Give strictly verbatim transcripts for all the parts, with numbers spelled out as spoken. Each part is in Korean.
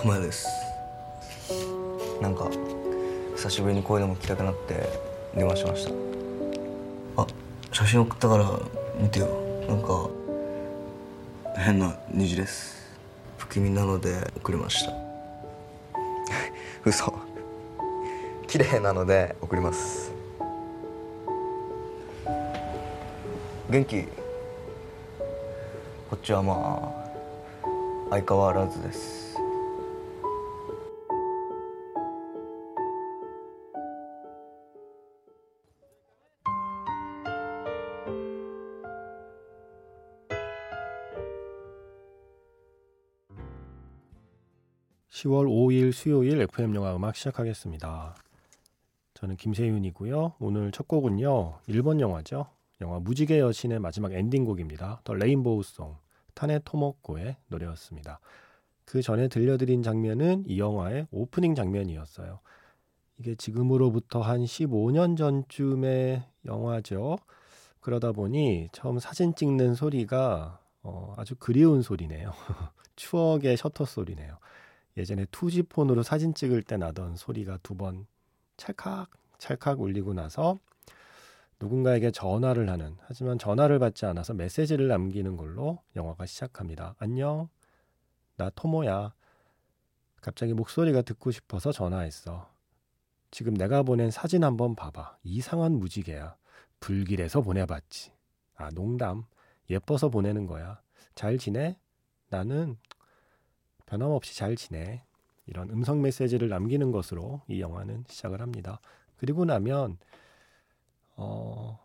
止まるっす。なんか久しぶりにこういうのも着たくなって電話しました。あ、写真送ったから見てよ。なんか変な虹です。不気味なので送りました嘘綺麗なので送ります。元気？こっちはまあ相変わらずです。시월 오일 수요일 에프엠 영화 음악 시작하겠습니다. 저는 김세윤이고요. 오늘 첫 곡은요, 일본 영화죠. 영화 무지개 여신의 마지막 엔딩곡입니다. 더 레인보우송, 타네 토모코의 노래였습니다. 그 전에 들려드린 장면은 이 영화의 오프닝 장면이었어요. 이게 지금으로부터 한 십오 년 전쯤의 영화죠. 그러다 보니 처음 사진 찍는 소리가 어, 아주 그리운 소리네요. 추억의 셔터 소리네요. 예전에 투지폰으로 사진 찍을 때 나던 소리가 두 번 찰칵 찰칵 울리고 나서 누군가에게 전화를 하는, 하지만 전화를 받지 않아서 메시지를 남기는 걸로 영화가 시작합니다. 안녕, 나 토모야. 갑자기 목소리가 듣고 싶어서 전화했어. 지금 내가 보낸 사진 한번 봐봐. 이상한 무지개야. 불길해서 보내봤지. 아, 농담. 예뻐서 보내는 거야. 잘 지내? 나는... 변함없이 잘 지내. 이런 음성 메시지를 남기는 것으로 이 영화는 시작을 합니다. 그리고 나면 어,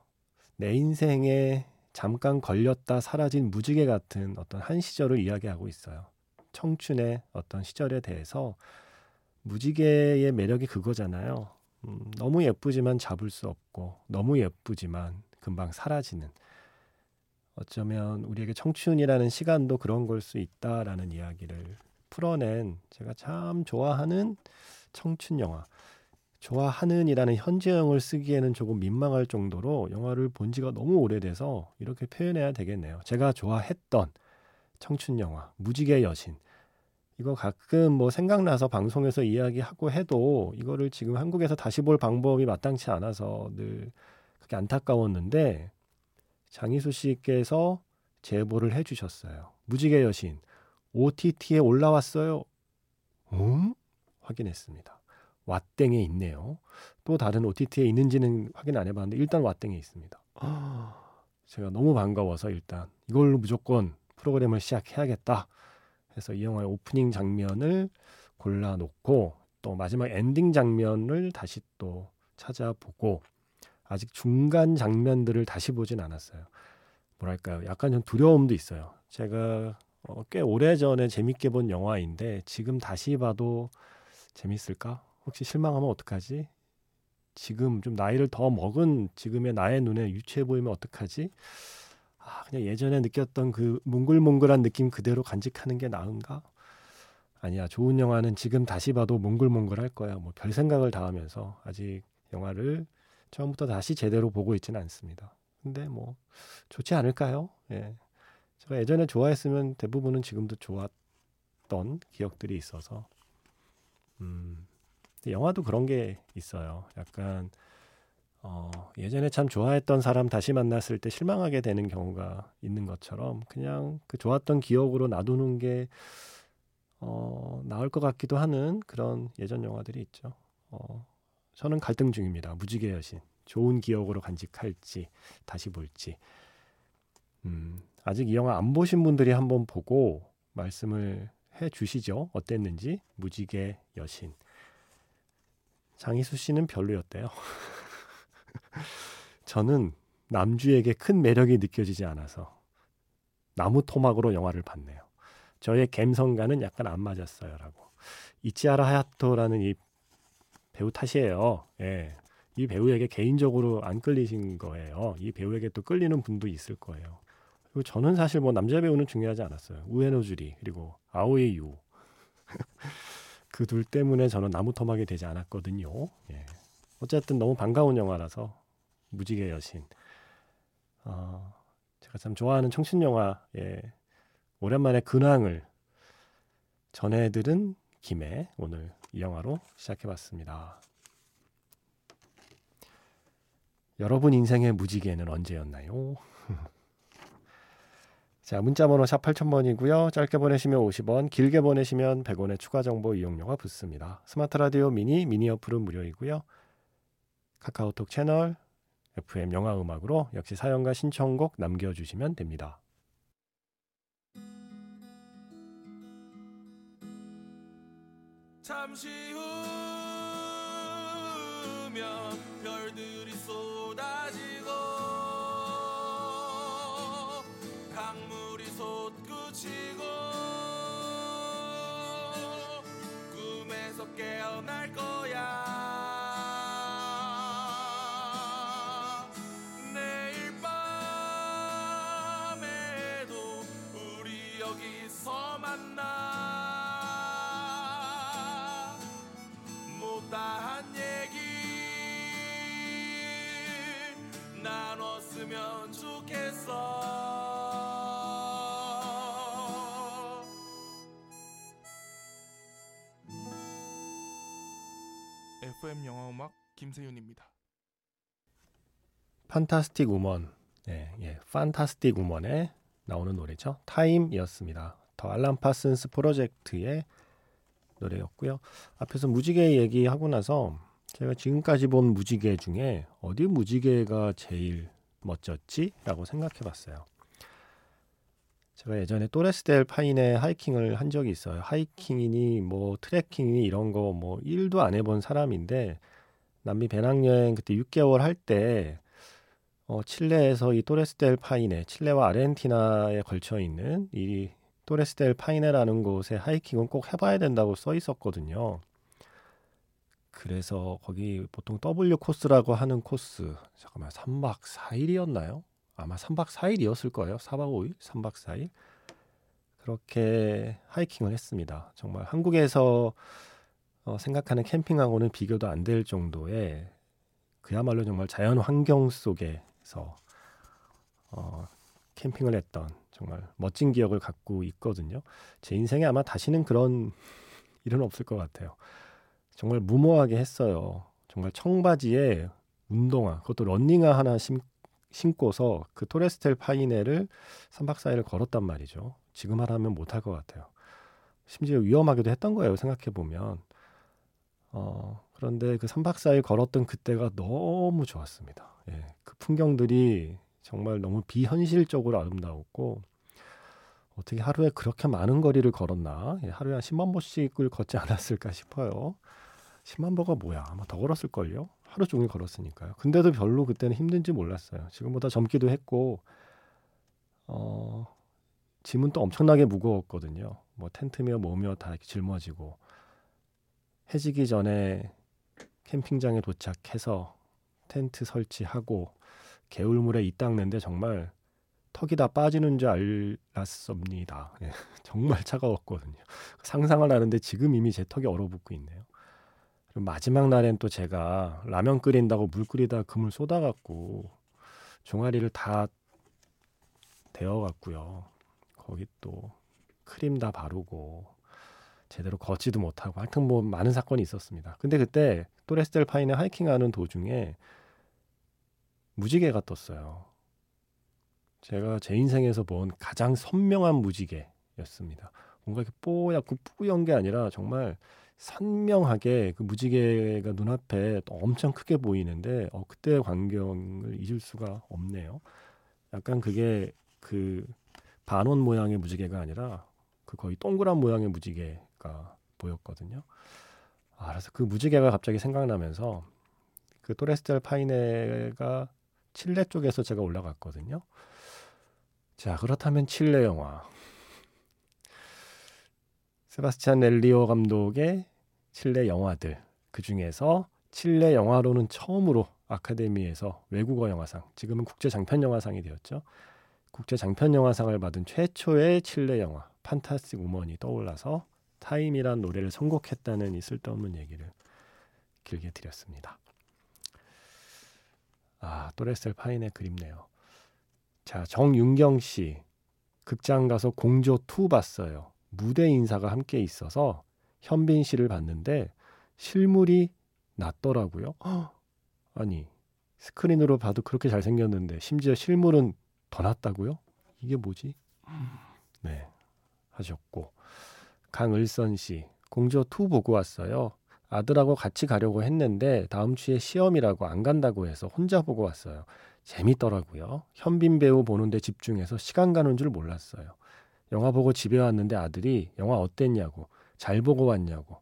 내 인생에 잠깐 걸렸다 사라진 무지개 같은 어떤 한 시절을 이야기하고 있어요. 청춘의 어떤 시절에 대해서 무지개의 매력이 그거잖아요. 음, 너무 예쁘지만 잡을 수 없고, 너무 예쁘지만 금방 사라지는, 어쩌면 우리에게 청춘이라는 시간도 그런 걸 수 있다라는 이야기를 풀어낸, 제가 참 좋아하는 청춘 영화. 좋아하는이라는 현지형을 쓰기에는 조금 민망할 정도로 영화를 본 지가 너무 오래돼서 이렇게 표현해야 되겠네요. 제가 좋아했던 청춘 영화 무지개 여신, 이거 가끔 뭐 생각나서 방송에서 이야기하고 해도 이거를 지금 한국에서 다시 볼 방법이 마땅치 않아서 늘 그렇게 안타까웠는데, 장희수 씨께서 제보를 해주셨어요. 무지개 여신 오티티에 올라왔어요. 음? 확인했습니다. 왓땡에 있네요. 또 다른 오티티에 있는지는 확인 안 해봤는데 일단 왓땡에 있습니다. 제가 너무 반가워서 일단 이걸로 무조건 프로그램을 시작해야겠다 해서 이 영화의 오프닝 장면을 골라놓고, 또 마지막 엔딩 장면을 다시 또 찾아보고, 아직 중간 장면들을 다시 보진 않았어요. 뭐랄까요, 약간 좀 두려움도 있어요. 제가 어, 꽤 오래전에 재밌게 본 영화인데 지금 다시 봐도 재밌을까? 혹시 실망하면 어떡하지? 지금 좀 나이를 더 먹은 지금의 나의 눈에 유치해 보이면 어떡하지? 아, 그냥 예전에 느꼈던 그 몽글몽글한 느낌 그대로 간직하는 게 나은가? 아니야, 좋은 영화는 지금 다시 봐도 몽글몽글할 거야. 뭐 별 생각을 다 하면서 아직 영화를 처음부터 다시 제대로 보고 있지는 않습니다. 근데 뭐 좋지 않을까요? 예. 제가 예전에 좋아했으면 대부분은 지금도 좋았던 기억들이 있어서. 음, 영화도 그런 게 있어요. 약간 어, 예전에 참 좋아했던 사람 다시 만났을 때 실망하게 되는 경우가 있는 것처럼, 그냥 그 좋았던 기억으로 놔두는 게 어, 나을 것 같기도 하는 그런 예전 영화들이 있죠. 어. 저는 갈등 중입니다. 무지개 여신. 좋은 기억으로 간직할지 다시 볼지. 음, 아직 이 영화 안 보신 분들이 한번 보고 말씀을 해주시죠. 어땠는지. 무지개 여신. 장희수 씨는 별로였대요. 저는 남주에게 큰 매력이 느껴지지 않아서 나무 토막으로 영화를 봤네요. 저의 갬성과는 약간 안 맞았어요. 라고. 이치하라 하야토라는 이 배우 탓이에요. 예. 이 배우에게 개인적으로 안 끌리신 거예요. 이 배우에게 또 끌리는 분도 있을 거예요. 그리고 저는 사실 뭐 남자 배우는 중요하지 않았어요. 우에노주리 그리고 아오이 유 그 둘 때문에 저는 나무토막이 되지 않았거든요. 예. 어쨌든 너무 반가운 영화라서 무지개 여신. 어, 제가 참 좋아하는 청춘 영화. 예. 오랜만에 근황을 전해들은 김에 오늘 이 영화로 시작해봤습니다. 여러분 인생의 무지개는 언제였나요? 자, 문자번호 샵 팔천 번이고요. 짧게 보내시면 오십 원, 길게 보내시면 백 원의 추가 정보 이용료가 붙습니다. 스마트 라디오 미니, 미니 어플은 무료이고요. 카카오톡 채널, 에프엠 영화음악으로 역시 사연과 신청곡 남겨주시면 됩니다. 잠시 후면 별들이 쏟아지고 강물이 솟구치고 꿈에서 깨어날 거야. 에프엠 영화음악 김세윤입니다. 판타스틱 우먼, 예, 예, 판타스틱 우먼에 나오는 노래죠. 타임이었습니다. 더 알람 파슨스 프로젝트의 노래였고요. 앞에서 무지개 얘기하고 나서 제가 지금까지 본 무지개 중에 어디 무지개가 제일 멋졌지? 라고 생각해봤어요. 제가 예전에 토레스 델 파이네 하이킹을 한 적이 있어요. 하이킹이니 뭐 트레킹이니 이런 거 뭐 일도 안 해본 사람인데 남미 배낭여행 그때 육 개월 할 때 어, 칠레에서 이 토레스 델 파이네, 칠레와 아르헨티나에 걸쳐 있는 이 토레스 델 파이네라는 곳에 하이킹은 꼭 해봐야 된다고 써 있었거든요. 그래서 거기 보통 더블유 코스라고 하는 코스, 잠깐만 삼 박 사 일이었나요? 아마 삼 박 사 일이었을 거예요. 사 박 오 일, 삼 박 사 일 그렇게 하이킹을 했습니다. 정말 한국에서 어, 생각하는 캠핑하고는 비교도 안 될 정도의 그야말로 정말 자연 환경 속에서 어, 캠핑을 했던 정말 멋진 기억을 갖고 있거든요. 제 인생에 아마 다시는 그런 일은 없을 것 같아요. 정말 무모하게 했어요. 정말 청바지에 운동화, 그것도 런닝화 하나 심, 신고서 그 토레스 델 파이네를 삼 박 사 일을 걸었단 말이죠. 지금 하라면 못할 것 같아요. 심지어 위험하기도 했던 거예요. 생각해보면. 어, 그런데 그 삼 박 사 일 걸었던 그때가 너무 좋았습니다. 예, 그 풍경들이 정말 너무 비현실적으로 아름다웠고 어떻게 하루에 그렇게 많은 거리를 걸었나? 예, 하루에 한 십만 보씩을 걷지 않았을까 싶어요. 십만 보가 뭐야? 아마 더 걸었을걸요? 하루 종일 걸었으니까요. 근데도 별로 그때는 힘든지 몰랐어요. 지금보다 젊기도 했고 어, 짐은 또 엄청나게 무거웠거든요. 뭐 텐트며 뭐며 다 이렇게 짊어지고 해지기 전에 캠핑장에 도착해서 텐트 설치하고 개울물에 이 닦는데 정말 턱이 다 빠지는 줄 알았습니다. 예, 정말 차가웠거든요. 상상을 하는데 지금 이미 제 턱이 얼어붙고 있네요. 마지막 날엔 또 제가 라면 끓인다고 물 끓이다가 그물 쏟아갖고 종아리를 다 데워갖고요. 거기 또 크림 다 바르고 제대로 걷지도 못하고 하여튼 뭐 많은 사건이 있었습니다. 근데 그때 토레스 델 파이네 하이킹하는 도중에 무지개가 떴어요. 제가 제 인생에서 본 가장 선명한 무지개였습니다. 뭔가 이렇게 뽀얗고 뿌연 게 아니라 정말 선명하게 그 무지개가 눈앞에 엄청 크게 보이는데 어, 그때의 광경을 잊을 수가 없네요. 약간 그게 그 반원 모양의 무지개가 아니라 그 거의 동그란 모양의 무지개가 보였거든요. 아, 그래서 그 무지개가 갑자기 생각나면서 그 토레스 델 파이네가 칠레 쪽에서 제가 올라갔거든요. 자, 그렇다면 칠레 영화. 세바스티안 엘리오 감독의 칠레 영화들. 그 중에서 칠레 영화로는 처음으로 아카데미에서 외국어 영화상, 지금은 국제 장편 영화상이 되었죠. 국제 장편 영화상을 받은 최초의 칠레 영화, 판타스틱 우먼이 떠올라서 타임이란 노래를 선곡했다는 이 쓸데없는 얘기를 길게 드렸습니다. 아, 토레스 델 파이네 그립네요. 자, 정윤경 씨. 극장 가서 공조 투 봤어요. 무대 인사가 함께 있어서 현빈 씨를 봤는데 실물이 낫더라고요. 허, 아니 스크린으로 봐도 그렇게 잘생겼는데 심지어 실물은 더 낫다고요? 이게 뭐지? 네 하셨고, 강을선 씨 공조 투 보고 왔어요. 아들하고 같이 가려고 했는데 다음 주에 시험이라고 안 간다고 해서 혼자 보고 왔어요. 재밌더라고요. 현빈 배우 보는데 집중해서 시간 가는 줄 몰랐어요. 영화 보고 집에 왔는데 아들이 영화 어땠냐고, 잘 보고 왔냐고,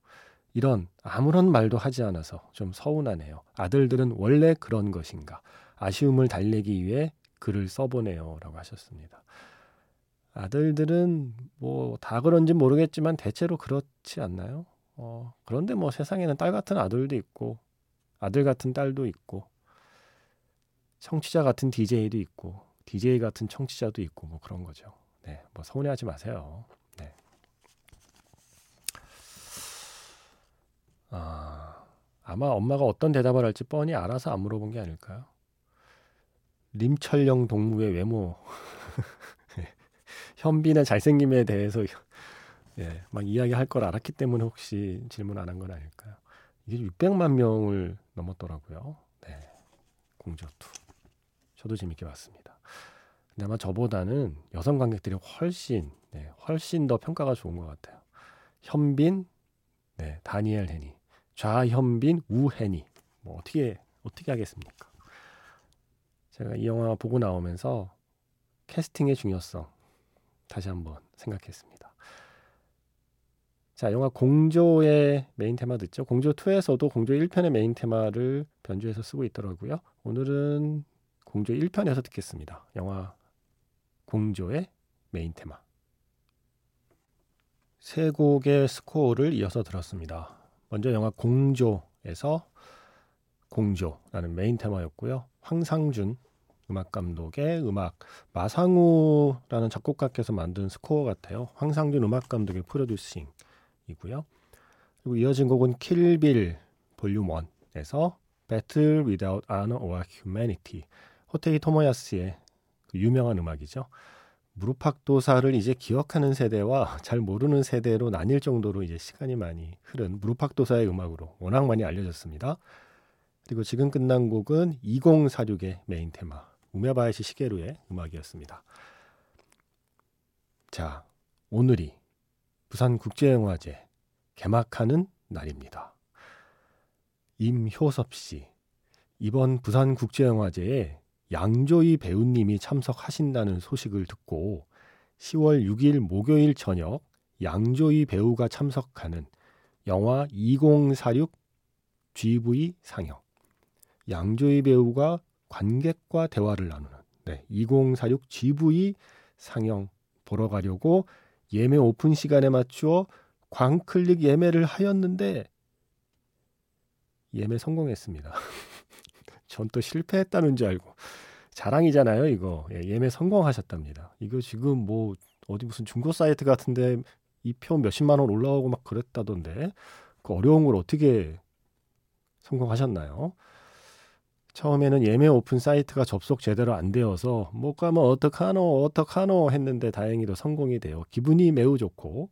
이런 아무런 말도 하지 않아서 좀 서운하네요. 아들들은 원래 그런 것인가. 아쉬움을 달래기 위해 글을 써보네요. 라고 하셨습니다. 아들들은 뭐 다 그런지 모르겠지만 대체로 그렇지 않나요? 어, 그런데 뭐 세상에는 딸 같은 아들도 있고 아들 같은 딸도 있고 청취자 같은 디제이도 있고 디제이 같은 청취자도 있고 뭐 그런 거죠. 네, 뭐 서운해하지 마세요. 네. 아, 아마 엄마가 어떤 대답을 할지 뻔히 알아서 안 물어본 게 아닐까요? 림철영 동무의 외모 현빈의 잘생김에 대해서 예, 막 이야기할 걸 알았기 때문에 혹시 질문 안 한 건 아닐까요? 이게 육백만 명을 넘었더라고요. 네, 공조투. 저도 재밌게 봤습니다. 근데 아마 저보다는 여성 관객들이 훨씬, 네, 훨씬 더 평가가 좋은 것 같아요. 현빈, 네, 다니엘 해니, 좌현빈, 우해니. 뭐 어떻게 어떻게 하겠습니까? 제가 이 영화 보고 나오면서 캐스팅의 중요성 다시 한번 생각했습니다. 자, 영화 공조의 메인 테마 듣죠. 공조 투에서도 공조 일 편의 메인 테마를 변주해서 쓰고 있더라고요. 오늘은 공조 일 편에서 듣겠습니다. 영화 공조의 메인 테마. 세 곡의 스코어를 이어서 들었습니다. 먼저 영화 공조에서 공조라는 메인 테마였고요. 황상준 음악감독의 음악, 마상우라는 작곡가께서 만든 스코어 같아요. 황상준 음악감독의 프로듀싱 이고요. 그리고 이어진 곡은 킬빌 볼륨 일에서 Battle Without Honor or Humanity, 호테이 토모야스의 그 유명한 음악이죠. 무릎팍도사를 이제 기억하는 세대와 잘 모르는 세대로 나뉠 정도로 이제 시간이 많이 흐른 무릎팍도사의 음악으로 워낙 많이 알려졌습니다. 그리고 지금 끝난 곡은 이공사육의 메인 테마 우메바야시 시게루의 음악이었습니다. 자, 오늘이 부산국제영화제 개막하는 날입니다. 임효섭 씨, 이번 부산국제영화제에 양조위 배우님이 참석하신다는 소식을 듣고 시월 육일 목요일 저녁 양조위 배우가 참석하는 영화 이공사육 지브이 상영, 양조위 배우가 관객과 대화를 나누는, 네, 이공사육 지브이 상영 보러 가려고 예매 오픈 시간에 맞추어 광클릭 예매를 하였는데 예매 성공했습니다. 전 또 실패했다는 줄 알고 자랑이잖아요 이거. 예, 예매 성공하셨답니다. 이거 지금 뭐 어디 무슨 중고 사이트 같은데 이 표 몇십만 원 올라오고 막 그랬다던데 그 어려운 걸 어떻게 성공하셨나요? 처음에는 예매 오픈 사이트가 접속 제대로 안 되어서 못 가면 어떡하노 어떡하노 했는데 다행히도 성공이 되어 기분이 매우 좋고,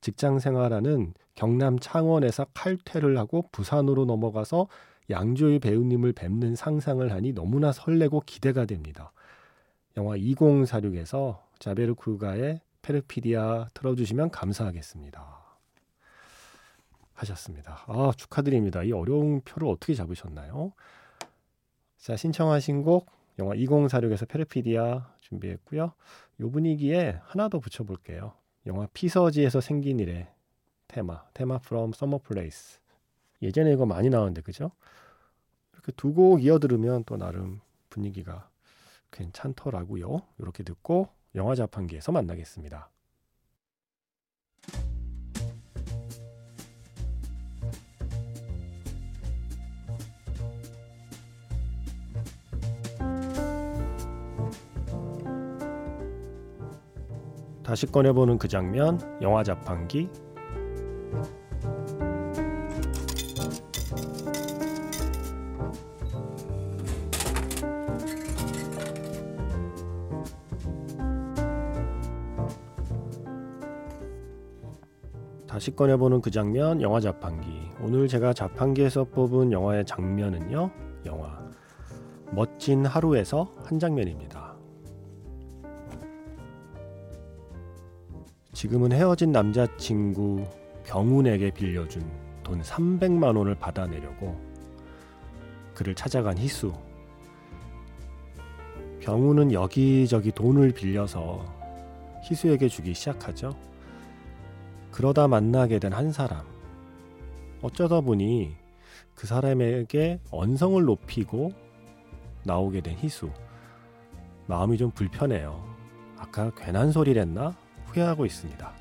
직장 생활하는 경남 창원에서 칼퇴를 하고 부산으로 넘어가서 양조위 배우님을 뵙는 상상을 하니 너무나 설레고 기대가 됩니다. 영화 이공사육에서 자베르쿠가의 페르피디아 틀어주시면 감사하겠습니다. 하셨습니다. 아, 축하드립니다. 이 어려운 표를 어떻게 잡으셨나요? 자, 신청하신 곡 영화 이공사육에서 페르피디아 준비했고요. 요 분위기에 하나 더 붙여볼게요. 영화 피서지에서 생긴 일의 테마, 테마 from summer place. 예전에 이거 많이 나왔는데 그죠? 이렇게 두 곡 이어 들으면 또 나름 분위기가 괜찮더라고요. 이렇게 듣고 영화 자판기에서 만나겠습니다. 다시 꺼내보는 그 장면, 영화 자판기. 다시 꺼내보는 그 장면, 영화 자판기. 오늘 제가 자판기에서 뽑은 영화의 장면은요, 영화 멋진 하루에서 한 장면입니다. 지금은 헤어진 남자친구 병훈에게 빌려준 돈 삼백만 원을 받아내려고 그를 찾아간 희수. 병훈은 여기저기 돈을 빌려서 희수에게 주기 시작하죠. 그러다 만나게 된 한 사람. 어쩌다 보니 그 사람에게 언성을 높이고 나오게 된 희수. 마음이 좀 불편해요. 아까 괜한 소리를 했나? 후회하고 있습니다.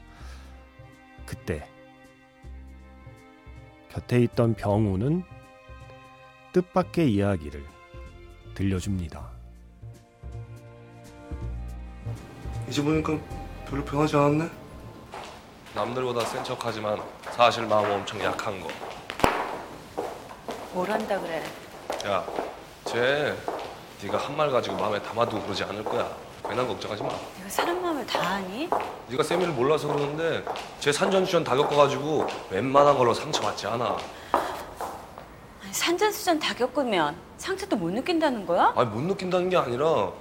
그때 곁에 있던 병우는 뜻밖의 이야기를 들려줍니다. 이제 보니까 별로 변하지 않았네? 남들보다 센 척하지만 사실 마음 엄청 약한 거. 뭘 한다 그래? 야, 쟤 네가 한 말 가지고 마음에 담아두고 그러지 않을 거야. 괜한 걱정하지 마. 내가 사람 마음을 다 아니? 네가 세미를 몰라서 그러는데 쟤 산전수전 다 겪어가지고 웬만한 걸로 상처받지 않아. 아니, 산전수전 다 겪으면 상처도 못 느낀다는 거야? 아니, 못 느낀다는 게 아니라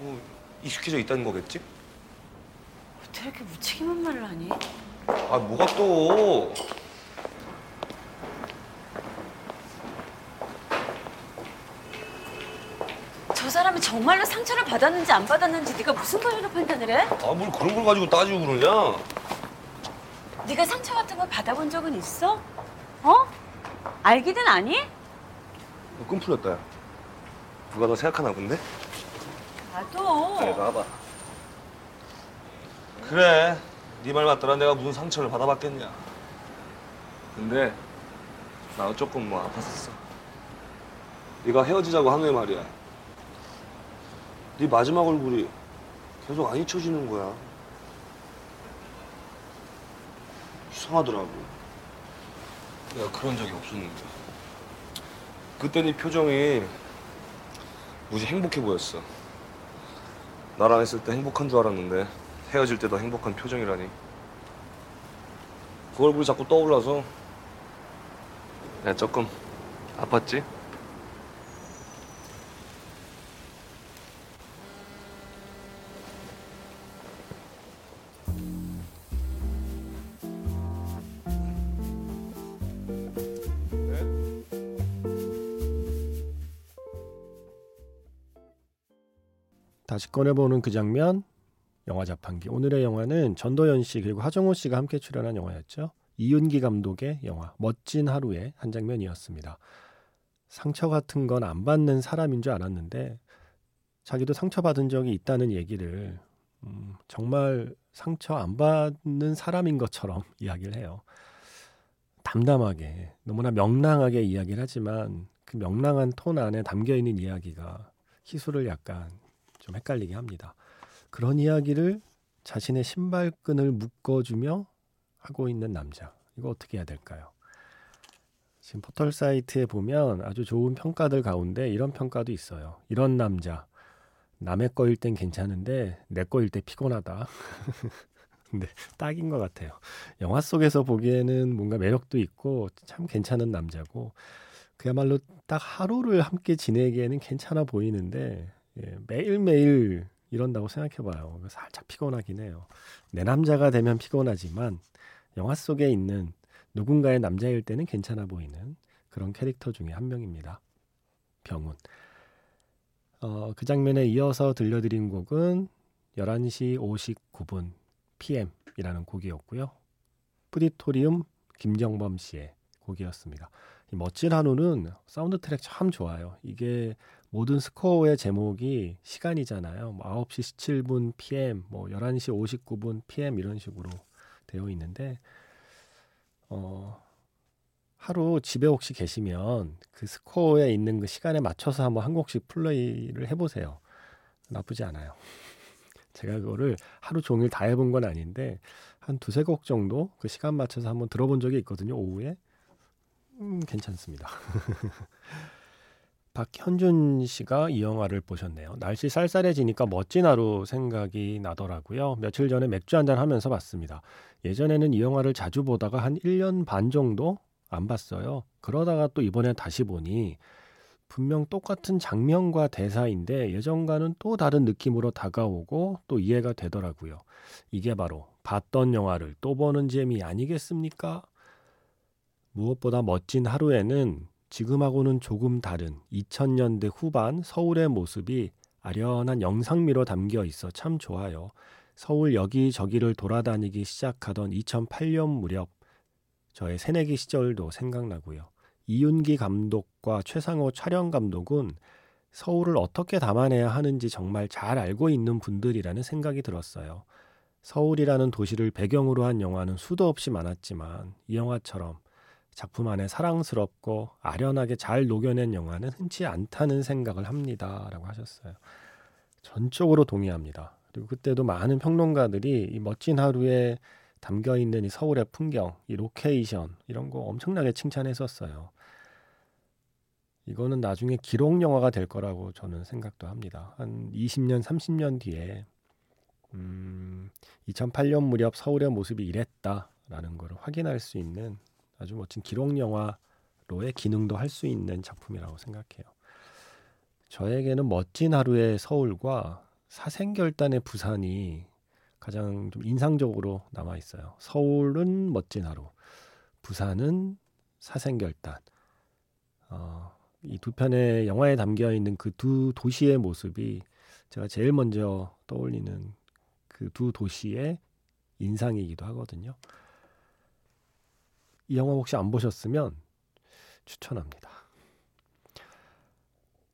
뭐 익숙해져 있다는 거겠지? 어떻게 이렇게 무책임한 말을 하니? 아, 뭐가 또... 저 사람이 정말로 상처를 받았는지 안 받았는지 네가 무슨 걸로 판단을 해? 아, 뭘 그런 걸 가지고 따지고 그러냐? 네가 상처 같은 걸 받아본 적은 있어? 어? 알기는 아니? 너 끈 풀렸다, 야. 누가 너 생각하나 본데? 나도. 그래, 봐봐. 그래, 네 말 맞더라. 내가 무슨 상처를 받아봤겠냐. 근데 나도 조금 뭐 아팠었어. 네가 헤어지자고 한 후에 말이야. 네 마지막 얼굴이 계속 안 잊혀지는 거야. 이상하더라고. 내가 그런 적이 없었는데. 그때 네 표정이 무지 행복해 보였어. 나랑 했을 때 행복한 줄 알았는데 헤어질 때 더 행복한 표정이라니. 그 얼굴이 자꾸 떠올라서 내가 조금 아팠지? 다시 꺼내보는 그 장면, 영화 자판기. 오늘의 영화는 전도연 씨 그리고 하정우 씨가 함께 출연한 영화였죠. 이윤기 감독의 영화 멋진 하루의 한 장면이었습니다. 상처 같은 건 안 받는 사람인 줄 알았는데 자기도 상처받은 적이 있다는 얘기를 음, 정말 상처 안 받는 사람인 것처럼 이야기를 해요. 담담하게, 너무나 명랑하게 이야기를 하지만 그 명랑한 톤 안에 담겨있는 이야기가 희수를 약간 좀 헷갈리게 합니다. 그런 이야기를 자신의 신발끈을 묶어주며 하고 있는 남자. 이거 어떻게 해야 될까요? 지금 포털 사이트에 보면 아주 좋은 평가들 가운데 이런 평가도 있어요. 이런 남자. 남의 거일 땐 괜찮은데 내 거일 때 피곤하다. 근데 딱인 것 같아요. 영화 속에서 보기에는 뭔가 매력도 있고 참 괜찮은 남자고 그야말로 딱 하루를 함께 지내기에는 괜찮아 보이는데 예, 매일매일 이런다고 생각해봐요. 살짝 피곤하긴 해요. 내 남자가 되면 피곤하지만 영화 속에 있는 누군가의 남자일 때는 괜찮아 보이는 그런 캐릭터 중에 한 명입니다. 병훈. 어, 그 장면에 이어서 들려드린 곡은 열한 시 오십구 분 피엠이라는 곡이었고요. 푸디토리움 김정범 씨의 곡이었습니다. 이 멋진 한우는 사운드 트랙 참 좋아요. 이게 모든 스코어의 제목이 시간이잖아요. 뭐 아홉 시 십칠 분 피엠, 뭐 열한 시 오십구 분 피엠 이런 식으로 되어 있는데 어, 하루 집에 혹시 계시면 그 스코어에 있는 그 시간에 맞춰서 한번 한 곡씩 플레이를 해보세요. 나쁘지 않아요. 제가 그거를 하루 종일 다 해본 건 아닌데 한 두세 곡 정도 그 시간 맞춰서 한번 들어본 적이 있거든요. 오후에. 음, 괜찮습니다. 박현준 씨가 이 영화를 보셨네요. 날씨 쌀쌀해지니까 멋진 하루 생각이 나더라고요. 며칠 전에 맥주 한잔 하면서 봤습니다. 예전에는 이 영화를 자주 보다가 한 일 년 반 정도 안 봤어요. 그러다가 또 이번에 다시 보니 분명 똑같은 장면과 대사인데 예전과는 또 다른 느낌으로 다가오고 또 이해가 되더라고요. 이게 바로 봤던 영화를 또 보는 재미 아니겠습니까? 무엇보다 멋진 하루에는 지금하고는 조금 다른 이천 년대 후반 서울의 모습이 아련한 영상미로 담겨 있어 참 좋아요. 서울 여기저기를 돌아다니기 시작하던 이천팔 년 무렵 저의 새내기 시절도 생각나고요. 이윤기 감독과 최상호 촬영 감독은 서울을 어떻게 담아내야 하는지 정말 잘 알고 있는 분들이라는 생각이 들었어요. 서울이라는 도시를 배경으로 한 영화는 수도 없이 많았지만 이 영화처럼 작품 안에 사랑스럽고 아련하게 잘 녹여낸 영화는 흔치 않다는 생각을 합니다. 라고 하셨어요. 전적으로 동의합니다. 그리고 그때도 많은 평론가들이 이 멋진 하루에 담겨있는 이 서울의 풍경, 이 로케이션 이런 거 엄청나게 칭찬했었어요. 이거는 나중에 기록 영화가 될 거라고 저는 생각도 합니다. 한 이십 년, 삼십 년 뒤에 음, 이천팔 년 무렵 서울의 모습이 이랬다라는 걸 확인할 수 있는 아주 멋진 기록 영화로의 기능도 할 수 있는 작품이라고 생각해요. 저에게는 멋진 하루의 서울과 사생결단의 부산이 가장 좀 인상적으로 남아 있어요. 서울은 멋진 하루, 부산은 사생결단. 어, 이 두 편의 영화에 담겨 있는 그 두 도시의 모습이 제가 제일 먼저 떠올리는 그 두 도시의 인상이기도 하거든요. 이 영화 혹시 안 보셨으면 추천합니다.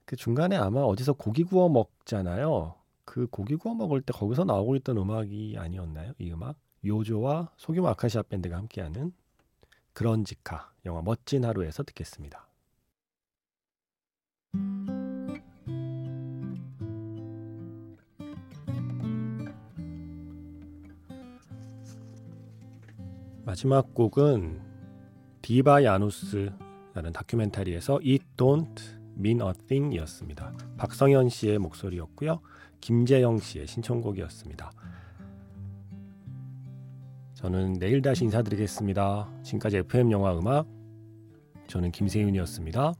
그 중간에 아마 어디서 고기 구워 먹잖아요. 그 고기 구워 먹을 때 거기서 나오고 있던 음악이 아니었나요? 이 음악? 요조와 소규모 아카시아 밴드가 함께하는 그런지카 영화 멋진 하루에서 듣겠습니다. 마지막 곡은 디바 야누스라는 다큐멘터리에서 It Don't Mean a Thing 이었습니다. 박성현 씨의 목소리였고요. 김재영 씨의 신청곡이었습니다. 저는 내일 다시 인사드리겠습니다. 지금까지 에프엠 영화음악, 저는 김세윤이었습니다.